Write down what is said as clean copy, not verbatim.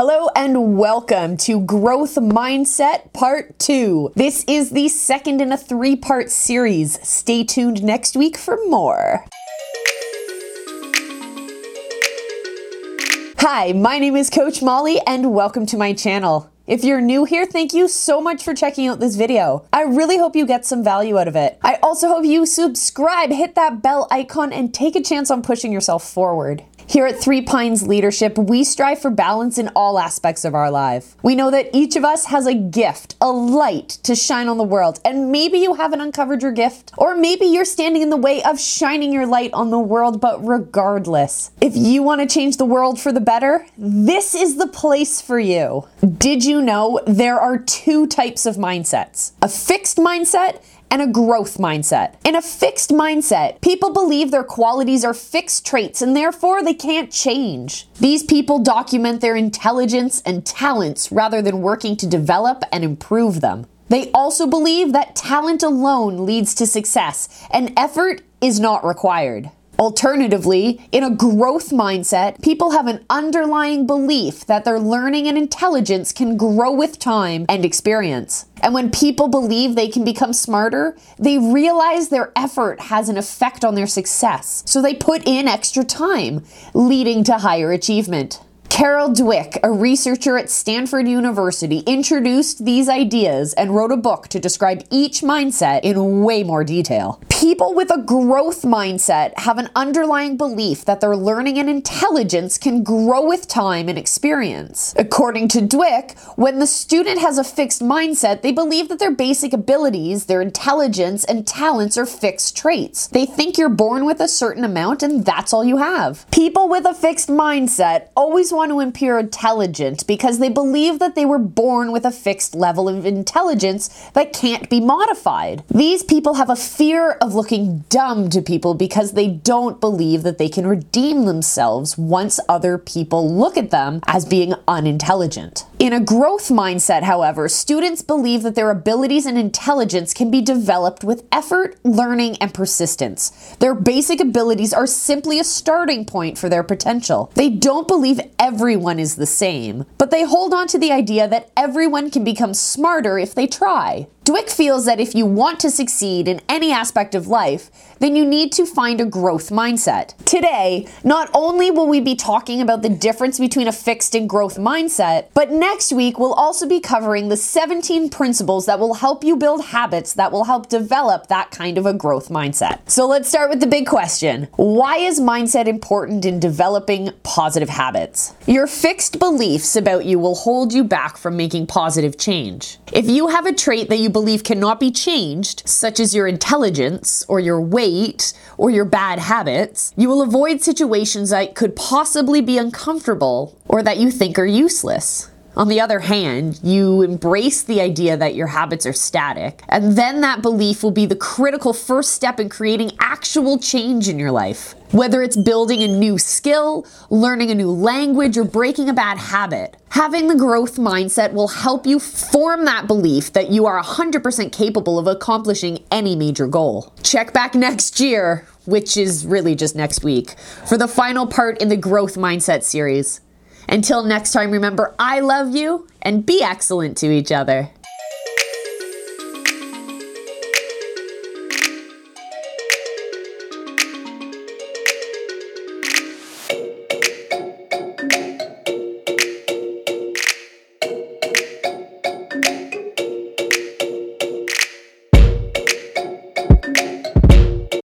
Hello and welcome to Growth Mindset Part 2. This is the second in a three-part series. Stay tuned next week for more. Hi, my name is Coach Molly and welcome to my channel. If you're new here, thank you so much for checking out this video. I really hope you get some value out of it. I also hope you subscribe, hit that bell icon, and take a chance on pushing yourself forward. Here at Three Pines Leadership, we strive for balance in all aspects of our life. We know that each of us has a gift, a light to shine on the world, and maybe you haven't uncovered your gift, or maybe you're standing in the way of shining your light on the world, but regardless, if you want to change the world for the better, this is the place for you. Did you know there are two types of mindsets? A fixed mindset and a growth mindset. In a fixed mindset, people believe their qualities are fixed traits and therefore they can't change. These people document their intelligence and talents rather than working to develop and improve them. They also believe that talent alone leads to success and effort is not required. Alternatively, in a growth mindset, people have an underlying belief that their learning and intelligence can grow with time and experience. And when people believe they can become smarter, they realize their effort has an effect on their success. So they put in extra time, leading to higher achievement. Carol Dweck, a researcher at Stanford University, introduced these ideas and wrote a book to describe each mindset in way more detail. People with a growth mindset have an underlying belief that their learning and intelligence can grow with time and experience. According to Dweck, when the student has a fixed mindset, they believe that their basic abilities, their intelligence, and talents are fixed traits. They think you're born with a certain amount and that's all you have. People with a fixed mindset always want to appear intelligent because they believe that they were born with a fixed level of intelligence that can't be modified. These people have a fear of looking dumb to people because they don't believe that they can redeem themselves once other people look at them as being unintelligent. In a growth mindset, however, students believe that their abilities and intelligence can be developed with effort, learning, and persistence. Their basic abilities are simply a starting point for their potential. They don't believe everyone is the same, but they hold on to the idea that everyone can become smarter if they try. Dweck feels that if you want to succeed in any aspect of life, then you need to find a growth mindset. Today, not only will we be talking about the difference between a fixed and growth mindset, but next week we'll also be covering the 17 principles that will help you build habits that will help develop that kind of a growth mindset. So let's start with the big question. Why is mindset important in developing positive habits? Your fixed beliefs about you will hold you back from making positive change. If you have a trait that you believe cannot be changed, such as your intelligence or your weight or your bad habits, you will avoid situations that could possibly be uncomfortable or that you think are useless. On the other hand, you embrace the idea that your habits are static, and then that belief will be the critical first step in creating actual change in your life. Whether it's building a new skill, learning a new language, or breaking a bad habit, having the growth mindset will help you form that belief that you are 100% capable of accomplishing any major goal. Check back next year, which is really just next week, for the final part in the growth mindset series. Until next time, remember, I love you and be excellent to each other.